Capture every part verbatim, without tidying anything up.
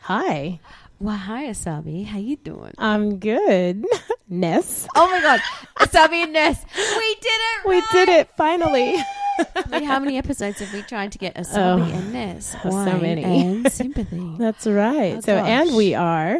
Hi. Well, hi, Asabi. How you doing? I'm good. Ness. Oh, my God. Asabi and Ness. We did it, We right? did it, finally. Wait, how many episodes have we tried to get Asabi oh, and Ness? Wine so many. And Sympathy. That's right. Oh, so, gosh. And we are...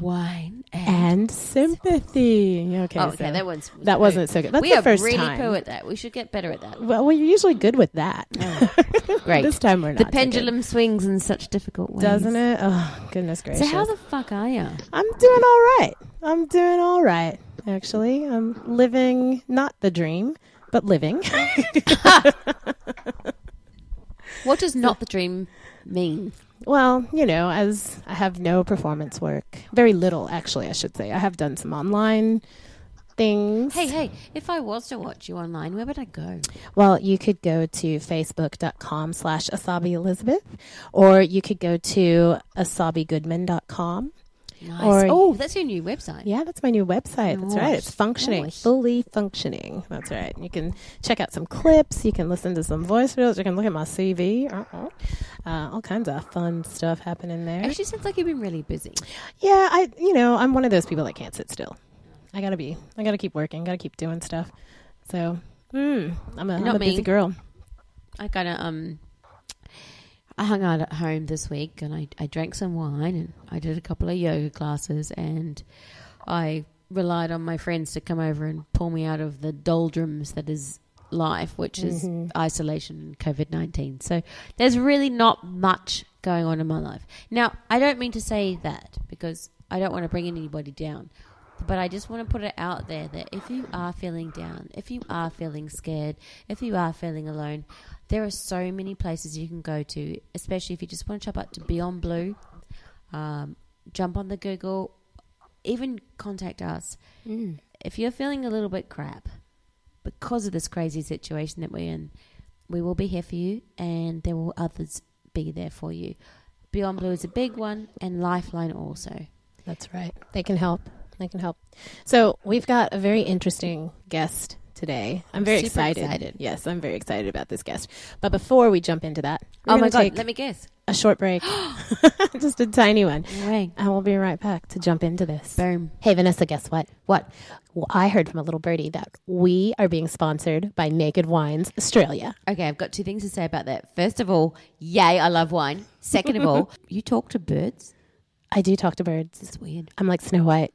Wine and, and sympathy. sympathy. Okay, oh, okay, so that one's that poo. wasn't so good. That's we the first really time. We are really poo at that. We should get better at that. Well, we're usually good with that. Oh, great. This time we're not. The pendulum so swings in such difficult ways, doesn't it? Oh, goodness gracious! So how the fuck are you? I'm doing all right. I'm doing all right. Actually, I'm living not the dream, but living. What does not the dream mean? Well, you know, as I have no performance work, very little, actually, I should say. I have done some online things. Hey, hey, if I was to watch you online, where would I go? Well, you could go to facebook.com slash Asabi Elizabeth, or you could go to asabi goodman dot com. Nice. Or, oh, that's your new website. Yeah, that's my new website. Nice. That's right. It's functioning, nice. fully functioning. That's right. You can check out some clips. You can listen to some voice reels. You can look at my C V. Uh-uh. Uh, all kinds of fun stuff happening there. Actually, sounds like you've been really busy. Yeah, I. You know, I'm one of those people that can't sit still. I gotta be. I gotta keep working. Gotta keep doing stuff. So, mm, I'm a, I'm a busy girl. I gotta um. I hung out at home this week and I, I drank some wine and I did a couple of yoga classes and I relied on my friends to come over and pull me out of the doldrums that is life, which mm-hmm. is isolation and covid nineteen. So there's really not much going on in my life. Now, I don't mean to say that because I don't want to bring anybody down, but I just want to put it out there that if you are feeling down, if you are feeling scared, if you are feeling alone, there are so many places you can go to, especially if you just want to jump up to Beyond Blue, um, jump on the Google, even contact us. Mm. If you're feeling a little bit crap because of this crazy situation that we're in, we will be here for you and there will others be there for you. Beyond Blue is a big one and Lifeline also. That's right. They can help. They can help. So we've got a very interesting guest today. I'm very excited. excited. Yes, I'm very excited about this guest. But before we jump into that, we're oh my god, let me guess. A short break. Just a tiny one. Right. And we'll be right back to jump into this. Boom. Hey Vanessa, guess what? What? Well, I heard from a little birdie that we are being sponsored by Naked Wines Australia. Okay, I've got two things to say about that. First of all, yay, I love wine. Second of all, you talk to birds? I do talk to birds. It's weird. I'm like Snow White.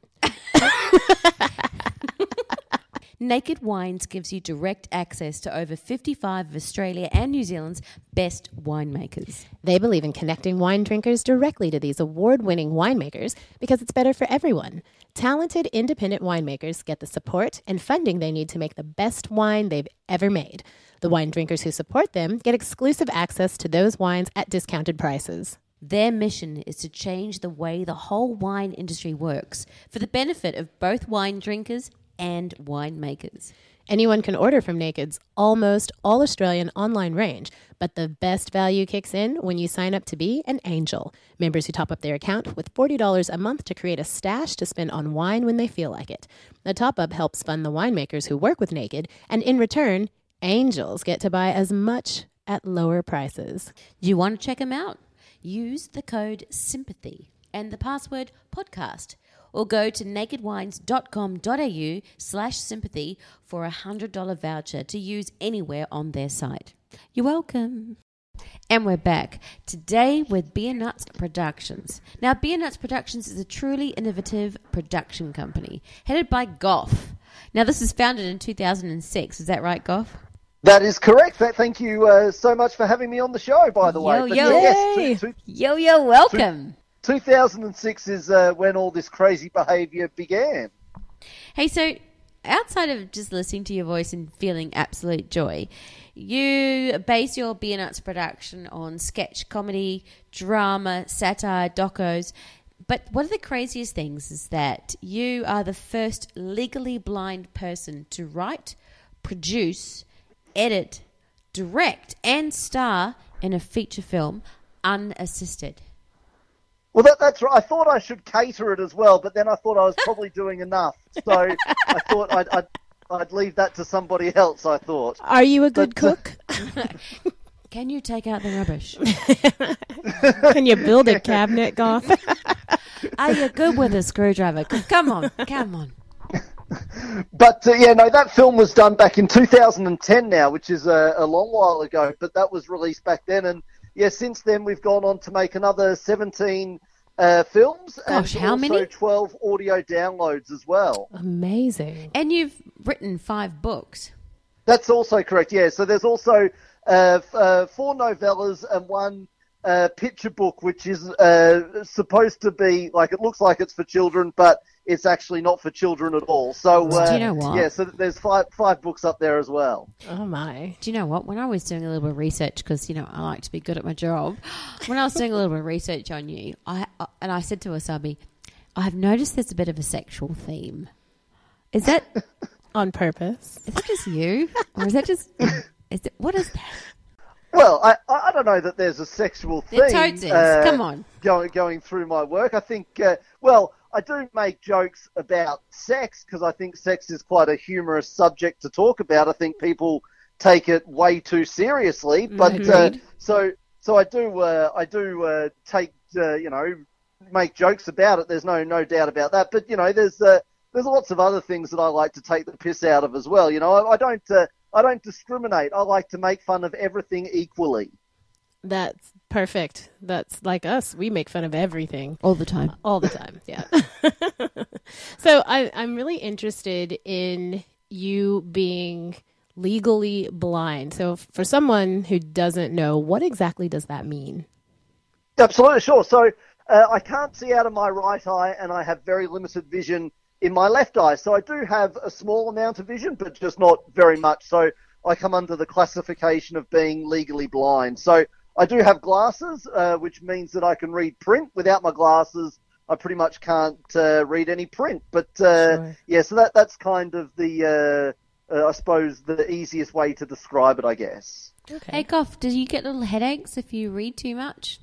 Naked Wines gives you direct access to over fifty-five of Australia and New Zealand's best winemakers. They believe in connecting wine drinkers directly to these award-winning winemakers because it's better for everyone. Talented independent winemakers get the support and funding they need to make the best wine they've ever made. The wine drinkers who support them get exclusive access to those wines at discounted prices. Their mission is to change the way the whole wine industry works for the benefit of both wine drinkers and winemakers. Anyone can order from Naked's almost all Australian online range, but the best value kicks in when you sign up to be an angel. Members who top up their account with forty dollars a month to create a stash to spend on wine when they feel like it. The top-up helps fund the winemakers who work with Naked, and in return, angels get to buy as much at lower prices. Do you want to check them out? Use the code SYMPATHY and the password podcast or go to nakedwines.com.au slash sympathy for a one hundred dollars voucher to use anywhere on their site. You're welcome. And we're back today with Beernuts Productions. Now, Beernuts Productions is a truly innovative production company headed by Gough. Now, this was founded in two thousand six. Is that right, Gough? That is correct. Thank you uh, so much for having me on the show, by the way. Yo, but yo, yes, two, two, yo, yo, welcome. Two, two thousand six is uh, when all this crazy behaviour began. Hey, so outside of just listening to your voice and feeling absolute joy, you base your Beernuts production on sketch comedy, drama, satire, docos. But one of the craziest things is that you are the first legally blind person to write, produce, edit, direct, and star in a feature film unassisted. Well, that, that's right. I thought I should cater it as well, but then I thought I was probably doing enough. So I thought I'd, I'd, I'd leave that to somebody else, I thought. Are you a good but, cook? Can you take out the rubbish? Can you build a cabinet, Gough? Are you good with a screwdriver? Come on, come on. But, uh, yeah, no, that film was done back in two thousand ten now, which is a, a long while ago, but that was released back then. And, yeah, since then we've gone on to make another seventeen uh, films. Gosh, and how also many? twelve audio downloads as well. Amazing. And you've written five books. That's also correct, yeah. So there's also uh, uh, four novellas and one uh, picture book, which is uh, supposed to be, like, it looks like it's for children, but it's actually not for children at all. So, uh, do you know what? Yeah, so there's five five books up there as well. Oh, my. Do you know what? When I was doing a little bit of research, because, you know, I like to be good at my job, when I was doing a little bit of research on you, I, I and I said to Asabi, I've noticed there's a bit of a sexual theme. Is that on purpose? Is that just you? Or is that just... Is it, what is that? Well, I, I don't know that there's a sexual theme uh, Come on. Going, going through my work. I think, uh, well... I do make jokes about sex because I think sex is quite a humorous subject to talk about. I think people take it way too seriously, but mm-hmm. uh, so so I do uh, I do uh, take uh, you know make jokes about it. There's no no doubt about that. But you know there's uh, there's lots of other things that I like to take the piss out of as well. You know I, I don't uh, I don't discriminate. I like to make fun of everything equally. That's perfect. That's like us. We make fun of everything. All the time. All the time, yeah. So I, I'm really interested in you being legally blind. So for someone who doesn't know, what exactly does that mean? Absolutely, sure. So uh, I can't see out of my right eye and I have very limited vision in my left eye. So I do have a small amount of vision, but just not very much. So I come under the classification of being legally blind. So I do have glasses, uh, which means that I can read print. Without my glasses, I pretty much can't uh, read any print. But, uh, sure. yeah, so that that's kind of the, uh, uh, I suppose, the easiest way to describe it, I guess. Okay. Hey, Gough, do you get little headaches if you read too much?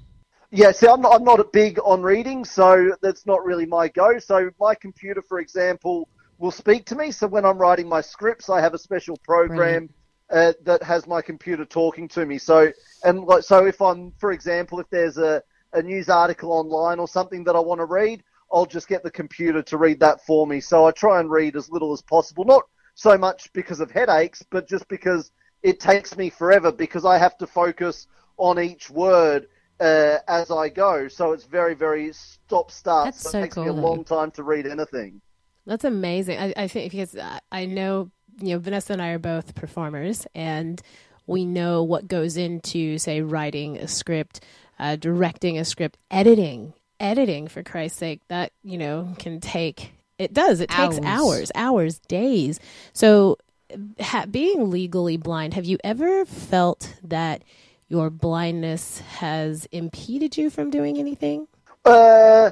Yeah, see, I'm not, I'm not big on reading, so that's not really my go. So my computer, for example, will speak to me. So when I'm writing my scripts, I have a special program. Brilliant. Uh, that has my computer talking to me. So, and like, so if I'm, for example, if there's a, a news article online or something that I want to read, I'll just get the computer to read that for me. So I try and read as little as possible, not so much because of headaches, but just because it takes me forever because I have to focus on each word uh, as I go. So it's very, very stop-start. That's so, so it takes cool, me a though. long time to read anything. That's amazing. I, I think because I know... You know, Vanessa and I are both performers, and we know what goes into, say, writing a script, uh, directing a script, editing, editing, for Christ's sake, that, you know, can take, it does, it hours. takes hours, hours, days. So ha- being legally blind, have you ever felt that your blindness has impeded you from doing anything? Uh,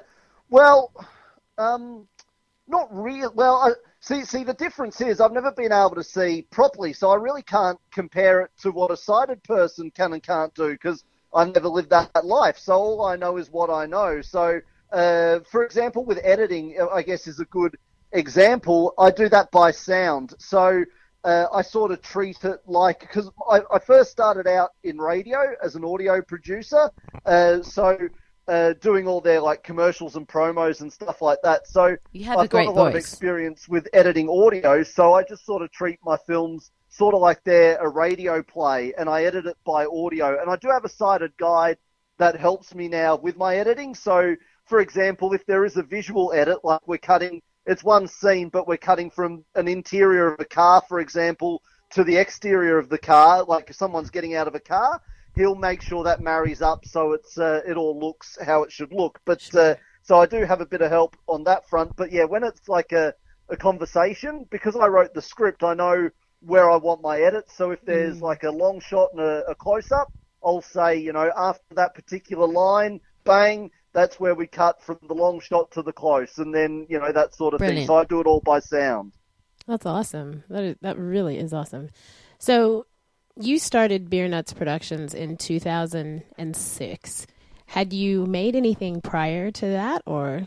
well, um, not real. Well, I... See, see, the difference is I've never been able to see properly, so I really can't compare it to what a sighted person can and can't do because I've never lived that life. So all I know is what I know. So, uh, for example, with editing, I guess is a good example. I do that by sound. So uh, I sort of treat it like – because I, I first started out in radio as an audio producer, uh, so – Uh, doing all their like commercials and promos and stuff like that. So I've got a lot of experience with editing audio, so I just sort of treat my films sort of like they're a radio play and I edit it by audio. And I do have a sighted guide that helps me now with my editing. So, for example, if there is a visual edit, like we're cutting, it's one scene, but we're cutting from an interior of a car, for example, to the exterior of the car, like if someone's getting out of a car, he'll make sure that marries up so it's uh, it all looks how it should look. But uh, so I do have a bit of help on that front. But, yeah, when it's like a, a conversation. Because I wrote the script, I know where I want my edits. So if there's mm. like a long shot and a, a close-up, I'll say, you know, after that particular line, bang, that's where we cut from the long shot to the close. And then, you know, that sort of Brilliant. Thing. So I do it all by sound. That's awesome. That is, that really is awesome. So you started Beernuts Productions in two thousand six. Had you made anything prior to that, or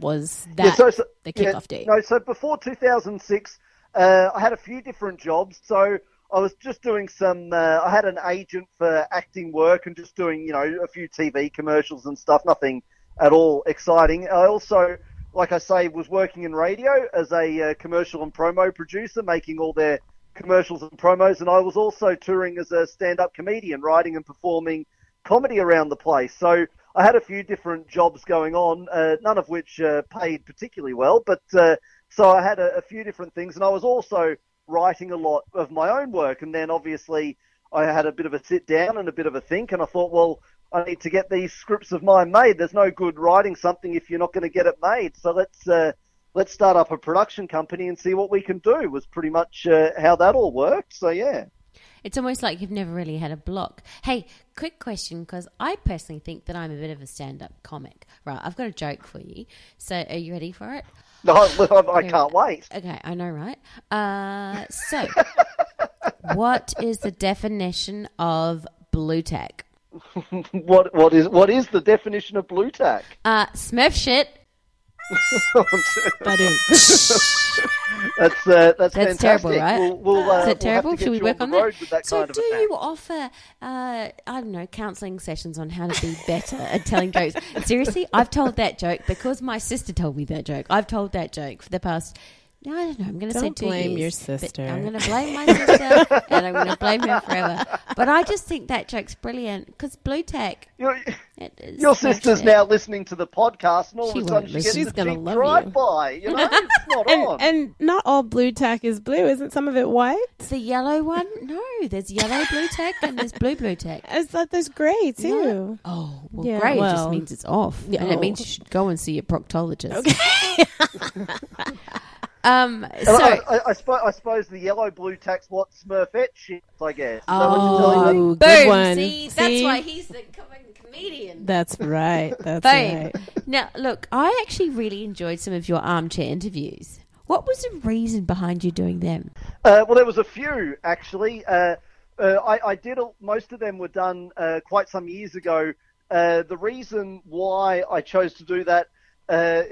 was that yeah, so, so, the kickoff yeah, date? No, so before two thousand six, uh, I had a few different jobs. So I was just doing some uh, – I had an agent for acting work and just doing, you know, a few T V commercials and stuff, nothing at all exciting. I also, like I say, was working in radio as a uh, commercial and promo producer, making all their commercials and promos, and I was also touring as a stand-up comedian, writing and performing comedy around the place. So I had a few different jobs going on, uh, none of which uh, paid particularly well, but uh, so I had a, a few different things, and I was also – writing a lot of my own work. And then obviously I had a bit of a sit down and a bit of a think, and I thought, well, I need to get these scripts of mine made. There's no good writing something if you're not going to get it made. So let's uh, let's start up a production company and see what we can do, was pretty much uh, how that all worked. So yeah. It's almost like you've never really had a block. Hey, quick question, because I personally think that I'm a bit of a stand-up comic. Right, I've got a joke for you. So are you ready for it? No, I can't wait. Okay, I know, right? Uh, so what is the definition of Blu Tack? what, what, is, what is the definition of Blu Tack? Uh, Smurf shit. that's uh, that's, that's fantastic. Terrible, right? We'll, we'll, uh, is it terrible? We'll Should we work on, on that? that so, do you offer, uh, I don't know, counselling sessions on how to be better at telling jokes? Seriously, I've told that joke because my sister told me that joke. I've told that joke for the past. No, I don't know. I'm going to say two years. Don't blame your sister. I'm going to blame my sister, and I'm going to blame her forever. But I just think that joke's brilliant because Blu Tack. Your, your sister's now listening to the podcast, and all of a sudden she gets she's going to love you. By, you know? It's not and, on. And not all Blu Tack is blue. Isn't some of it white? It's the yellow one. No, there's yellow Blu Tack and there's blue Blu Tack. It's like there's grey too. Yeah. Oh, well, yeah, grey well, just means it's off, yeah, and oh. it means you should go and see your proctologist. Okay. Um, so I, I, I, suppose, I suppose the yellow Blu Tack's what Smurfette shit, I guess. Oh, boom! One. See, that's See? Why he's the comedian. That's right. That's boom. Right. Now, look, I actually really enjoyed some of your armchair interviews. What was the reason behind you doing them? Uh, well, there was a few actually. Uh, uh, I, I did most of them were done uh, quite some years ago. Uh, the reason why I chose to do that. Uh,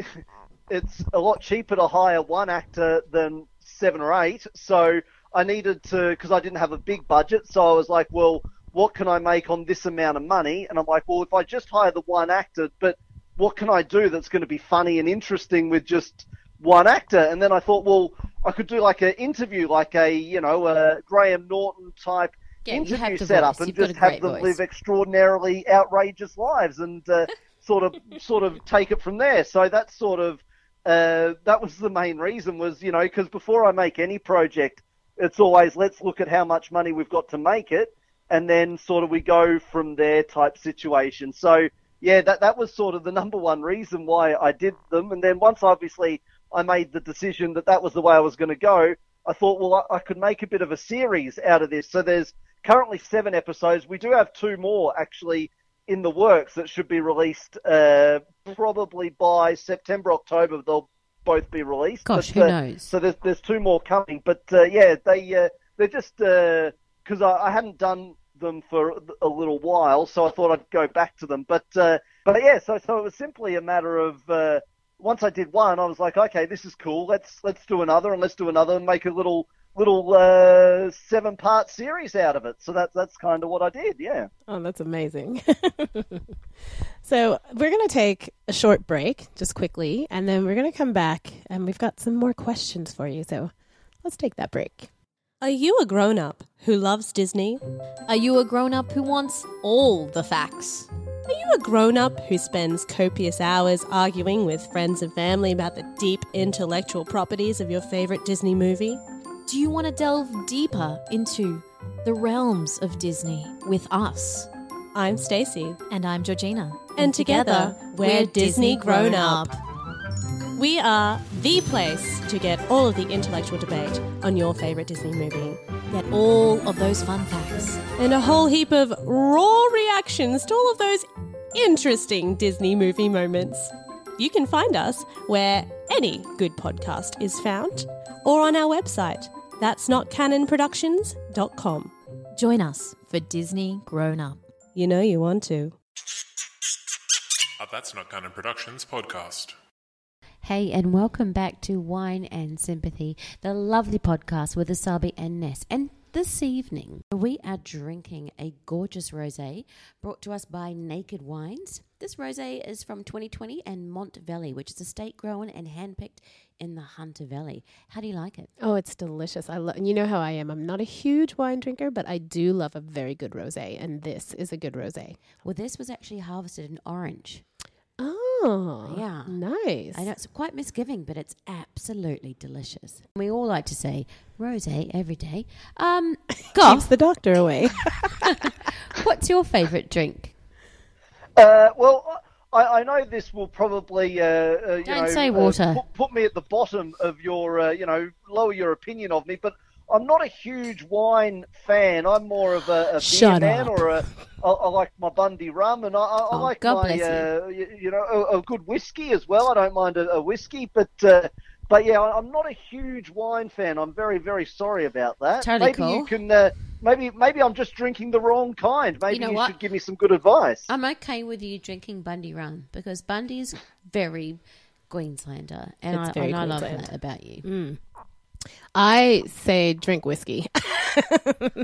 It's a lot cheaper to hire one actor than seven or eight. So I needed to, because I didn't have a big budget. So I was like, well, what can I make on this amount of money? And I'm like, well, if I just hire the one actor, but what can I do that's going to be funny and interesting with just one actor? And then I thought, well, I could do like an interview, like a, you know, a Graham Norton type yeah, interview set up, and just have them voice. Live extraordinarily outrageous lives and uh, sort of sort of take it from there. So that's sort of. Uh, that was the main reason was, you know, because before I make any project, it's always let's look at how much money we've got to make it, and then sort of we go from there type situation. So, yeah, that, that was sort of the number one reason why I did them. And then once, obviously, I made the decision that that was the way I was going to go, I thought, well, I, I could make a bit of a series out of this. So there's currently seven episodes. We do have two more, actually, in the works that should be released uh, probably by September, October. They'll both be released. Gosh, but, who uh, knows? So there's there's two more coming. But, uh, yeah, they, uh, they're just uh, – because I, I hadn't done them for a little while, so I thought I'd go back to them. But, uh, but yeah, so, so it was simply a matter of uh, – once I did one, I was like, okay, this is cool. Let's let's do another and let's do another and make a little – little uh, seven-part series out of it. So that, that's kind of what I did, yeah. Oh, that's amazing. So we're going to take a short break, just quickly, and then we're going to come back, and we've got some more questions for you. So let's take that break. Are you a grown-up who loves Disney? Are you a grown-up who wants all the facts? Are you a grown-up who spends copious hours arguing with friends and family about the deep intellectual properties of your favourite Disney movie? Do you want to delve deeper into the realms of Disney with us? I'm Stacey. And I'm Georgina. And, and together, together, we're Disney Grown Up. We are the place to get all of the intellectual debate on your favourite Disney movie. Get all of those fun facts. And a whole heap of raw reactions to all of those interesting Disney movie moments. You can find us where any good podcast is found or on our website, that's not canon productions dot com. Join us for Disney Grown Up. You know you want to. A That's Not Canon Productions podcast. Hey, and welcome back to Wine and Sympathy, the lovely podcast with Asabi and Ness. And this evening, we are drinking a gorgeous rosé brought to us by Naked Wines. This rosé is from twenty twenty and Mont Valley, which is estate grown and handpicked in the Hunter Valley. How do you like it? Oh, it's delicious. I love, and you know how I am. I'm not a huge wine drinker, but I do love a very good rosé, and this is a good rosé. Well, this was actually harvested in Orange. Oh, yeah. Nice. I know it's quite misgiving, but it's absolutely delicious. We all like to say rosé every day. Um, Gough. Keeps the doctor away. What's your favourite drink? Uh, well, I, I know this will probably uh, uh, you Don't know, say water. Uh, put, put me at the bottom of your, uh, you know, lower your opinion of me, but I'm not a huge wine fan. I'm more of a, a beer man, or a, I, I like my Bundy rum, and I, I, I oh, like God my, uh, you. you know, a, a good whiskey as well. I don't mind a, a whiskey, but uh, but yeah, I'm not a huge wine fan. I'm very, very sorry about that. Totally Maybe cool. you can... Uh, Maybe maybe I'm just drinking the wrong kind. Maybe you, know you should give me some good advice. I'm okay with you drinking Bundy rum because Bundy is very Queenslander, and, I, very and I love that about you. Mm. I say drink whiskey.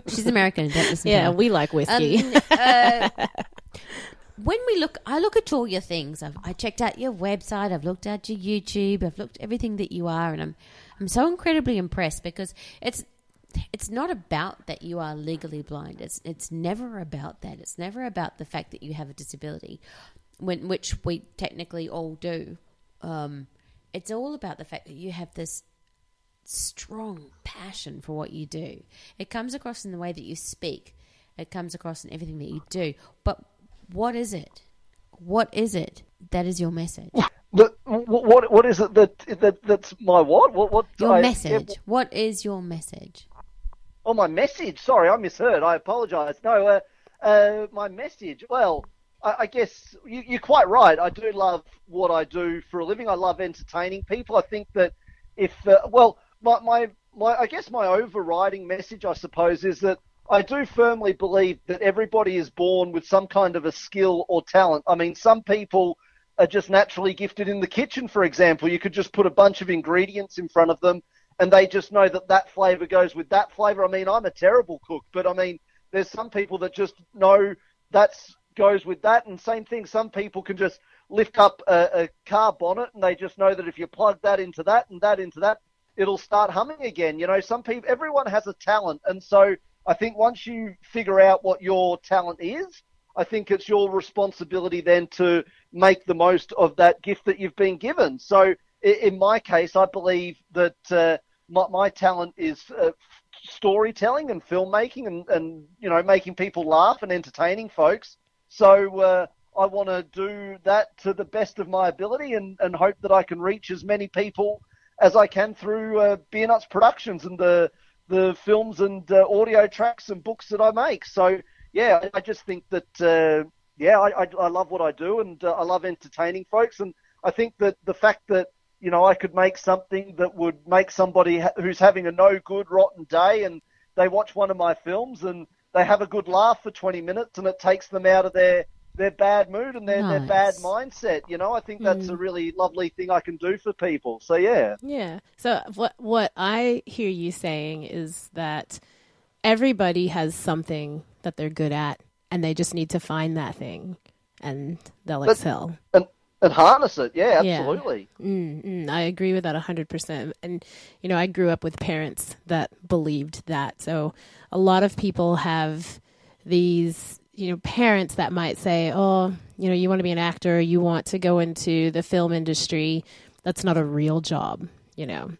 She's American. That was yeah, we like whiskey. Um, uh, when we look, I look at all your things. I've, I checked out your website. I've looked at your YouTube. I've looked at everything that you are, and I'm I'm so incredibly impressed because it's. It's not about that you are legally blind. It's it's never about that. It's never about the fact that you have a disability, when which we technically all do. Um, it's all about the fact that you have this strong passion for what you do. It comes across in the way that you speak. It comes across in everything that you do. But what is it? What is it that is your message? What what, what is it that, that that's my what? What what your I, message? Yeah, what is your message? Oh, my message. Sorry, I misheard. I apologise. No, uh, uh, my message. Well, I, I guess you, you're quite right. I do love what I do for a living. I love entertaining people. I think that if uh, well, my, my my I guess my overriding message, I suppose, is that I do firmly believe that everybody is born with some kind of a skill or talent. I mean, some people are just naturally gifted in the kitchen, for example. You could just put a bunch of ingredients in front of them, and they just know that that flavour goes with that flavour. I mean, I'm a terrible cook, but I mean, there's some people that just know that goes with that. And same thing, some people can just lift up a, a car bonnet, and they just know that if you plug that into that and that into that, it'll start humming again. You know, some people, everyone has a talent. And so I think once you figure out what your talent is, I think it's your responsibility then to make the most of that gift that you've been given. So in my case, I believe that... Uh, My, my talent is uh, storytelling and filmmaking and, and, you know, making people laugh and entertaining folks. So uh, I want to do that to the best of my ability and, and hope that I can reach as many people as I can through uh, Beernuts Productions and the the films and uh, audio tracks and books that I make. So, yeah, I, I just think that, uh, yeah, I, I, I love what I do, and uh, I love entertaining folks. And I think that the fact that, you know, I could make something that would make somebody who's having a no good, rotten day, and they watch one of my films and they have a good laugh for twenty minutes, and it takes them out of their, their bad mood and their, nice. their bad mindset. You know, I think that's mm. a really lovely thing I can do for people. So, yeah. Yeah. So what what I hear you saying is that everybody has something that they're good at, and they just need to find that thing, and they'll but, excel. And- And harness it, yeah, absolutely. Yeah. Mm, mm, I agree with that one hundred percent. And, you know, I grew up with parents that believed that. So a lot of people have these, you know, parents that might say, oh, you know, you want to be an actor, you want to go into the film industry. That's not a real job, you know.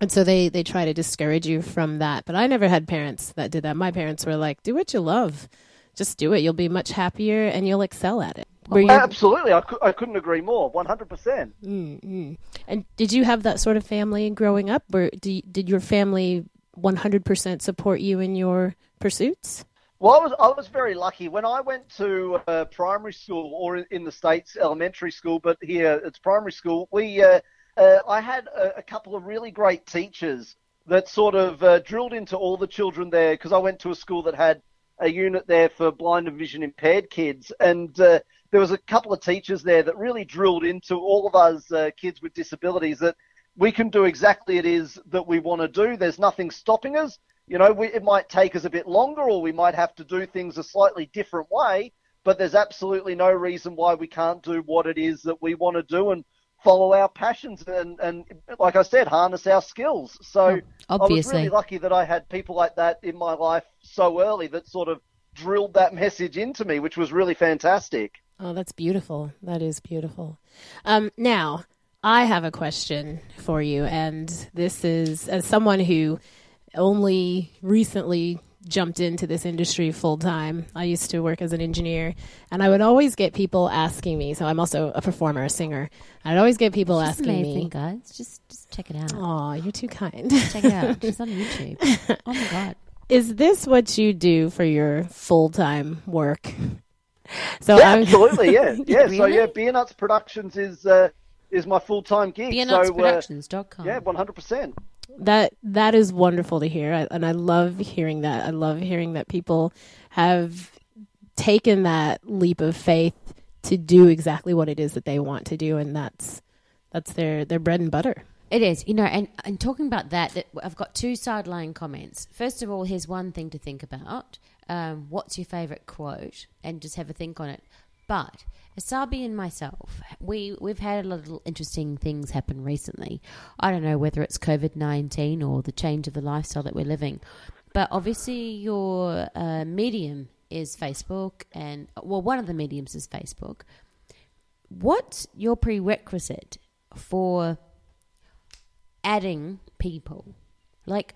And so they, they try to discourage you from that. But I never had parents that did that. My parents were like, do what you love. just do it. You'll be much happier and you'll excel at it. Were Absolutely. You... I, cu- I couldn't agree more. one hundred percent. Mm-hmm. And did you have that sort of family growing up? Or do you, did your family one hundred percent support you in your pursuits? Well, I was I was very lucky. When I went to uh, primary school, or in the States, elementary school, but here it's primary school, we uh, uh, I had a, a couple of really great teachers that sort of uh, drilled into all the children there, because I went to a school that had a unit there for blind and vision impaired kids, and uh, there was a couple of teachers there that really drilled into all of us uh, kids with disabilities that we can do exactly it is that we want to do. There's nothing stopping us. You know, we, it might take us a bit longer, or we might have to do things a slightly different way, but there's absolutely no reason why we can't do what it is that we want to do and follow our passions and, and like I said, harness our skills. So obviously. I was really lucky that I had people like that in my life so early that sort of drilled that message into me, which was really fantastic. Oh, that's beautiful. That is beautiful. Um, now, I have a question for you, and this is as someone who only recently jumped into this industry full time. I used to work as an engineer, and I would always get people asking me. So I'm also a performer, a singer. I'd always get people She's asking amazing, me, guys, just just check it out. Oh, you're too kind. Check it out. She's on YouTube. Oh my god, is this what you do for your full time work? So yeah, absolutely, yeah, yeah. Really? So yeah, Beernuts Productions is uh, is my full time gig. Beernuts productions dot com. So, uh, yeah, one hundred percent. That that is wonderful to hear, I, and I love hearing that. I love hearing that people have taken that leap of faith to do exactly what it is that they want to do, and that's that's their, their bread and butter. It is, you know. And, and talking about that, that, I've got two sideline comments. First of all, here's one thing to think about: um, what's your favourite quote, and just have a think on it. But Asabi and myself, we, we've had a lot of interesting things happen recently. I don't know whether it's covid nineteen or the change of the lifestyle that we're living. But obviously your uh, medium is Facebook, and well, one of the mediums is Facebook. What's your prerequisite for adding people? Like...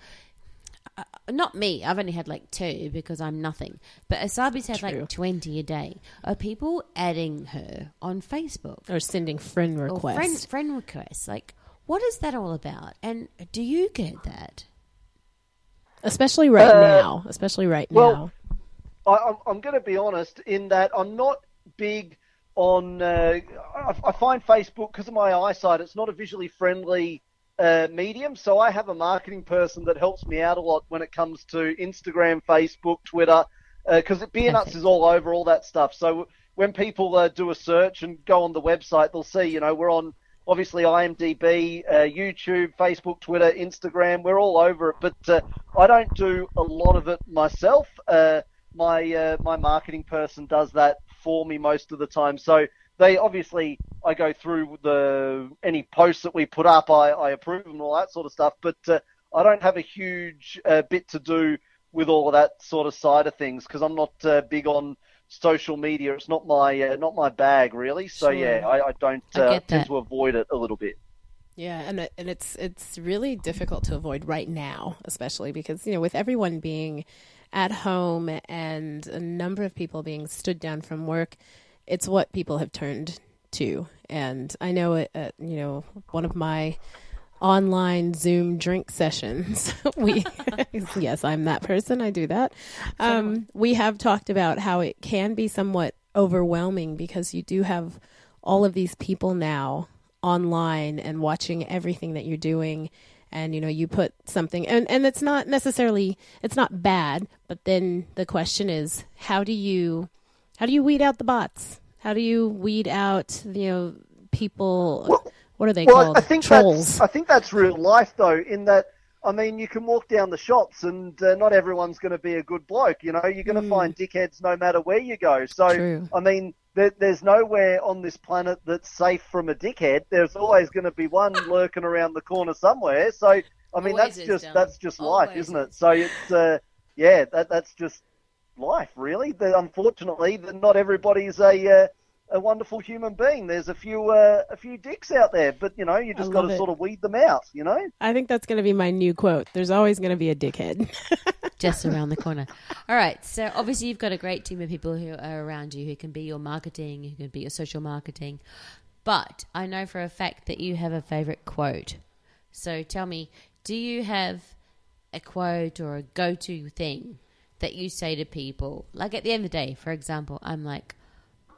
Uh, not me. I've only had like two because I'm nothing. But Asabi's had True. like twenty a day of people adding her on Facebook. Or sending friend requests. Or friend, friend requests. Like, what is that all about? And do you get that? Especially right uh, now. Especially right well, now. I, I'm going to be honest in that I'm not big on... Uh, I, I find Facebook, because of my eyesight, it's not a visually friendly... Uh, medium, so I have a marketing person that helps me out a lot when it comes to Instagram, Facebook, Twitter, because uh, Beernuts is all over all that stuff. So when people uh, do a search and go on the website, they'll see, you know, we're on obviously I M D B, uh, YouTube, Facebook, Twitter, Instagram. We're all over it, but uh, I don't do a lot of it myself. Uh, my uh, my marketing person does that for me most of the time. So they obviously, I go through the any posts that we put up, I, I approve them and all that sort of stuff, but uh, I don't have a huge uh, bit to do with all of that sort of side of things because I'm not uh, big on social media. It's not my uh, not my bag, really. So, sure. yeah, I, I don't I uh, tend to avoid it a little bit. Yeah, and it, and it's it's really difficult to avoid right now, especially because, you know, with everyone being at home and a number of people being stood down from work, it's what people have turned to. And I know, it, uh, you know, one of my online Zoom drink sessions, we, yes, I'm that person. I do that. Um, we have talked about how it can be somewhat overwhelming because you do have all of these people now online and watching everything that you're doing. And, you know, you put something and, and it's not necessarily, it's not bad, but then the question is, how do you, How do you weed out the bots? How do you weed out, you know, people? Well, what are they well, called? I think Trolls. That's, I think that's real life, though, in that, I mean, you can walk down the shops and uh, not everyone's going to be a good bloke. You know, you're going to mm. find dickheads no matter where you go. So, True. I mean, there, there's nowhere on this planet that's safe from a dickhead. There's always going to be one lurking around the corner somewhere. So, I mean, always that's just dumb. that's just always. life, isn't it? So it's, uh, yeah, that that's just... life, really. The, unfortunately, the, not everybody's a uh, a wonderful human being. There's a few uh, a few dicks out there, but, you know, you just got to sort of weed them out, you know? I think that's going to be my new quote. There's always going to be a dickhead. Just around the corner. All right. So obviously you've got a great team of people who are around you, who can be your marketing, who can be your social marketing. But I know for a fact that you have a favourite quote. So tell me, do you have a quote or a go-to thing that you say to people? Like at the end of the day, for example, I'm like,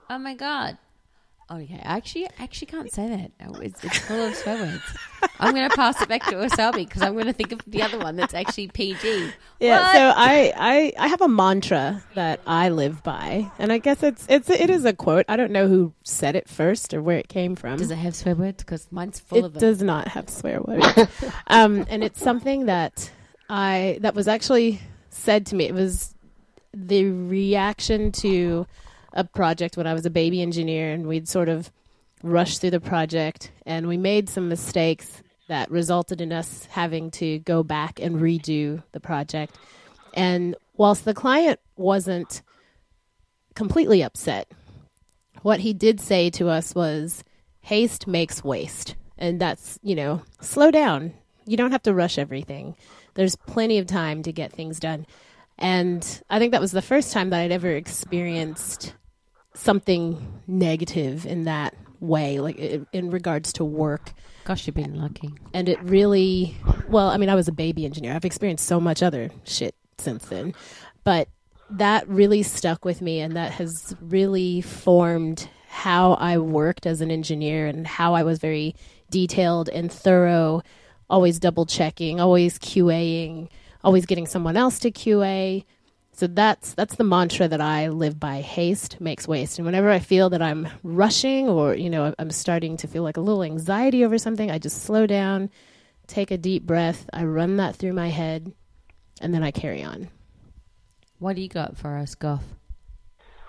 oh my God. Oh, yeah. I actually, actually can't say that. It's, it's full of swear words. I'm going to pass it back to Asabi because I'm going to think of the other one that's actually P G. Yeah, what? So I, I, I have a mantra that I live by, and I guess it's it's it is a quote. I don't know who said it first or where it came from. Does it have swear words? Because mine's full it of them. It does not have swear words. um, and it's something that I that was actually said to me. It was the reaction to a project when I was a baby engineer, and we'd sort of rushed through the project and we made some mistakes that resulted in us having to go back and redo the project. And whilst the client wasn't completely upset, what he did say to us was, haste makes waste. And that's, you know, slow down. You don't have to rush everything. There's plenty of time to get things done. And I think that was the first time that I'd ever experienced something negative in that way, like in, in regards to work. Gosh, you've been lucky. And it really, well, I mean, I was a baby engineer. I've experienced so much other shit since then. But that really stuck with me, and that has really formed how I worked as an engineer and how I was very detailed and thorough, always double-checking, always QAing, always getting someone else to Q A. So that's that's the mantra that I live by. Haste makes waste. And whenever I feel that I'm rushing or, you know, I'm starting to feel like a little anxiety over something, I just slow down, take a deep breath. I run that through my head, and then I carry on. What do you got for us, Gough?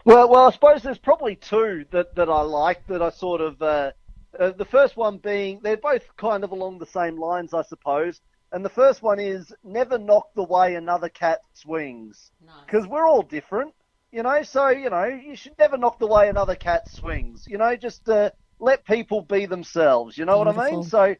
Well, well, I suppose there's probably two that, that I like that I sort of... Uh, uh, the first one being, they're both kind of along the same lines, I suppose. And the first one is, never knock the way another cat swings. Because no. We're all different, you know. So, you know, you should never knock the way another cat swings. You know, just uh, let people be themselves. You know Beautiful. What I mean? So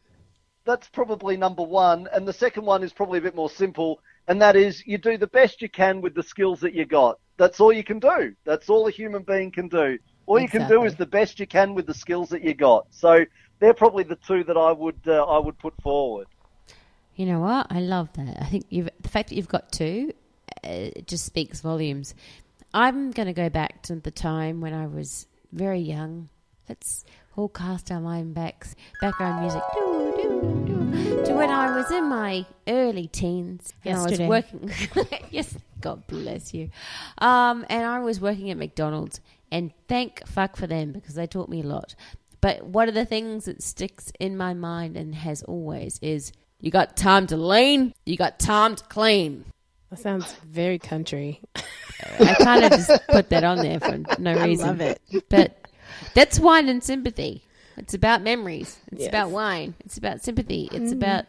that's probably number one. And the second one is probably a bit more simple. And that is, you do the best you can with the skills that you got. That's all you can do. That's all a human being can do. All exactly. you can do is the best you can with the skills that you got. So they're probably the two that I would uh, I would put forward. You know what? I love that. I think you've, the fact that you've got two, uh, it just speaks volumes. I'm going to go back to the time when I was very young. Let's all cast our mind back. Background music. Doo, doo, doo. To when I was in my early teens. And Yesterday. I was working. Yes, God bless you. Um, and I was working at McDonald's. And thank fuck for them, because they taught me a lot. But one of the things that sticks in my mind and has always is, you got time to lean, you got time to clean. That sounds very country. I kind of just put that on there for no reason. I love it. But that's Wine and Sympathy. It's about memories. It's yes. about wine. It's about sympathy. It's mm. about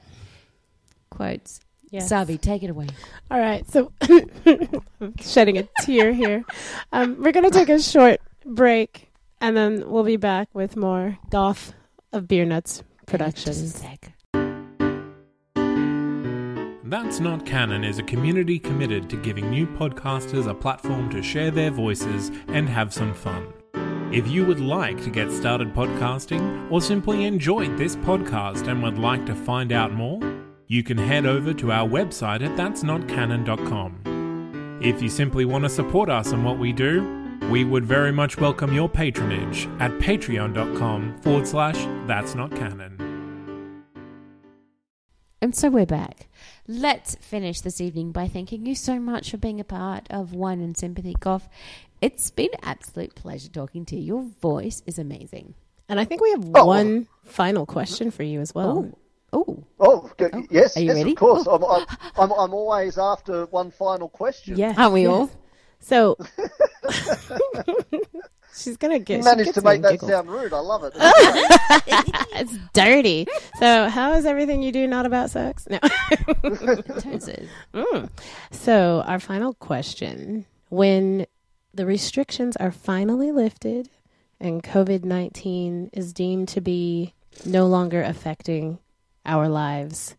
quotes. Yes. Savi, take it away. All right. So I'm shedding a tear here. Um, we're going to take a short break, and then we'll be back with more Gough of Beernuts Productions. That's Not Canon is a community committed to giving new podcasters a platform to share their voices and have some fun. If you would like to get started podcasting, or simply enjoyed this podcast and would like to find out more, you can head over to our website at that's not canon dot com. If you simply want to support us and what we do, we would very much welcome your patronage at patreon dot com forward slash that's not canon. And so we're back. Let's finish this evening by thanking you so much for being a part of Wine and Sympathy, Gough. It's been an absolute pleasure talking to you. Your voice is amazing. And I think we have oh. one final question for you as well. Oh, oh, oh yes, Are you yes ready? Of course. Oh. I'm, I'm, I'm always after one final question. Yeah, aren't we yes. all? So she's going to get... You managed to make that giggles. Sound rude. I love it. It's dirty. So how is everything you do not about sex? No. mm. So our final question. When the restrictions are finally lifted and COVID nineteen is deemed to be no longer affecting our lives,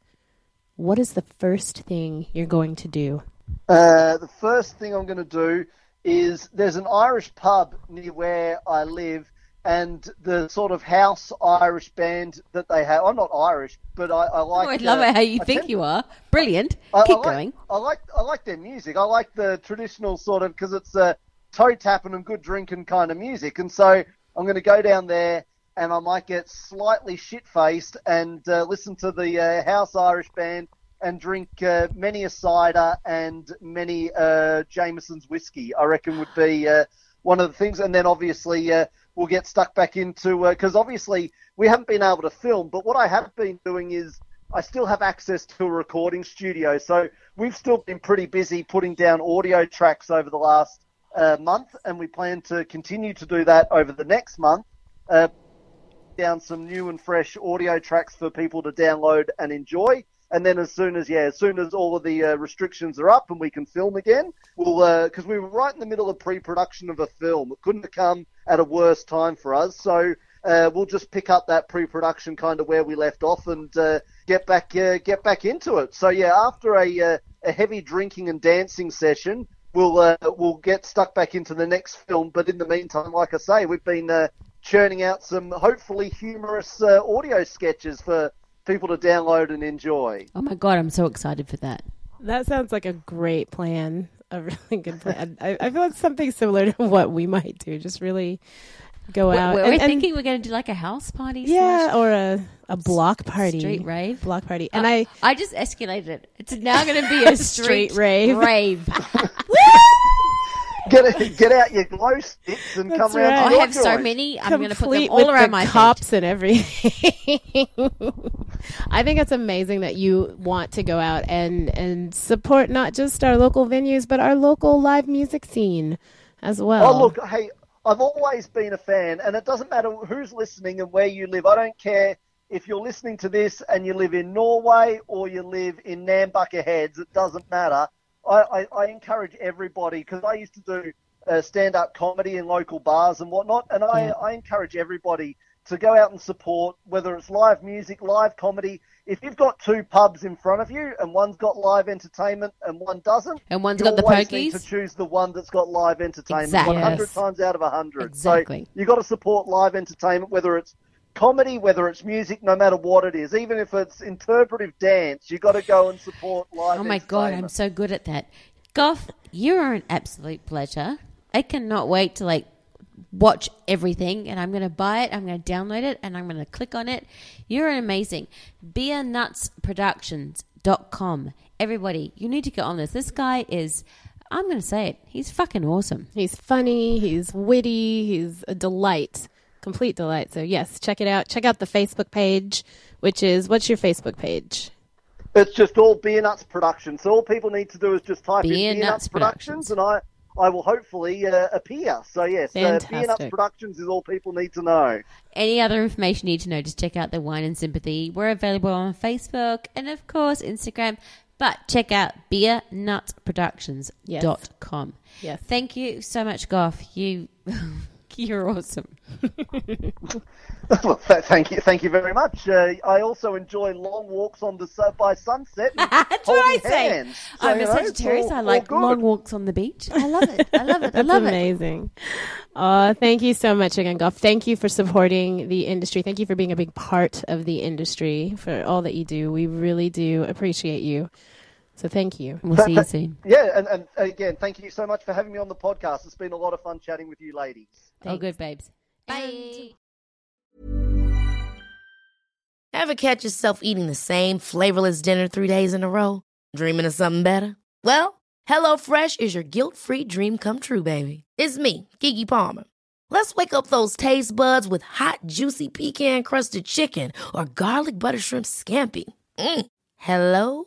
what is the first thing you're going to do? Uh, the first thing I'm going to do is there's an Irish pub near where I live, and the sort of house Irish band that they have. I'm not Irish, but I, I like... Oh, I love uh, it how you I think you are. Brilliant. I, Keep I like, going. I like I like their music. I like the traditional sort of, because it's a toe-tapping and good drinking kind of music. And so I'm going to go down there and I might get slightly shit-faced and uh, listen to the uh, house Irish band and drink uh, many a cider and many uh, Jameson's whiskey, I reckon would be uh, one of the things. And then obviously... Uh, we'll get stuck back into, because uh, obviously we haven't been able to film, but what I have been doing is I still have access to a recording studio. So we've still been pretty busy putting down audio tracks over the last uh, month, and we plan to continue to do that over the next month, uh, down some new and fresh audio tracks for people to download and enjoy. And then as soon as, yeah, as soon as all of the uh, restrictions are up and we can film again, we'll, because uh, we were right in the middle of pre-production of a film. It couldn't have come at a worse time for us. So uh, we'll just pick up that pre-production kind of where we left off and uh, get back uh, get back into it. So, yeah, after a uh, a heavy drinking and dancing session, we'll, uh, we'll get stuck back into the next film. But in the meantime, like I say, we've been uh, churning out some hopefully humorous uh, audio sketches for people to download and enjoy. Oh my God, I'm so excited for that. That sounds like a great plan, a really good plan. I, I feel it's something similar to what we might do, just really go we're, out. We're and, thinking and, we're going to do like a house party. Yeah, slash or a, a block party. Street rave. Block party. And uh, I I just escalated it. It's now going to be a street, street rave. rave. Get a, get out your glow sticks and That's come around. Right. I have so many. I'm going to put them all around the my cups and everything. I think it's amazing that you want to go out and, and support not just our local venues, but our local live music scene as well. Oh, look, hey, I've always been a fan, and it doesn't matter who's listening and where you live. I don't care if you're listening to this and you live in Norway or you live in Nambucca Heads. It doesn't matter. I, I encourage everybody, because I used to do uh, stand-up comedy in local bars and whatnot, and I, yeah. I encourage everybody to go out and support, whether it's live music, live comedy. If you've got two pubs in front of you and one's got live entertainment and one doesn't, and one's got the pokies, you always need to choose the one that's got live entertainment exactly. one hundred yes. times out of one hundred. Exactly. So you've got to support live entertainment, whether it's comedy, whether it's music, no matter what it is, even if it's interpretive dance, you got to go and support live. Oh my God, I'm so good at that. Gough, you are an absolute pleasure. I cannot wait to like watch everything, and I'm going to buy it, I'm going to download it, and I'm going to click on it. You're amazing. beer nuts productions dot com. Everybody, you need to get on this. This guy is, I'm going to say it, he's fucking awesome. He's funny, he's witty, he's a delight. Complete delight. So yes, check it out. Check out the Facebook page, which is, what's your Facebook page? It's just all Beernuts Productions. So all people need to do is just type Beer in Beernuts Nuts Productions, Productions, and I, I will hopefully uh, appear. So yes, uh, Beernuts Productions is all people need to know. Any other information you need to know, just check out the Wine and Sympathy. We're available on Facebook and of course Instagram. But check out beer nuts productions dot com. Yes. yes. Thank you so much, Gough. You. You're awesome. Well, th- thank you, thank you very much. Uh, I also enjoy long walks on the so- by sunset. That's what I say. So, I'm a Sagittarius. All, I like long walks on the beach. I love it. I love it. That's I love amazing. It. Uh, thank you so much again, Gough. Thank you for supporting the industry. Thank you for being a big part of the industry, for all that you do. We really do appreciate you. So thank you. We'll but, see you soon. Yeah, and, and again, thank you so much for having me on the podcast. It's been a lot of fun chatting with you ladies. Thanks. Oh, good, babes. Bye. Ever catch yourself eating the same flavorless dinner three days in a row? Dreaming of something better? Well, HelloFresh is your guilt-free dream come true, baby. It's me, Keke Palmer. Let's wake up those taste buds with hot, juicy pecan-crusted chicken or garlic butter shrimp scampi. Mm. Hello?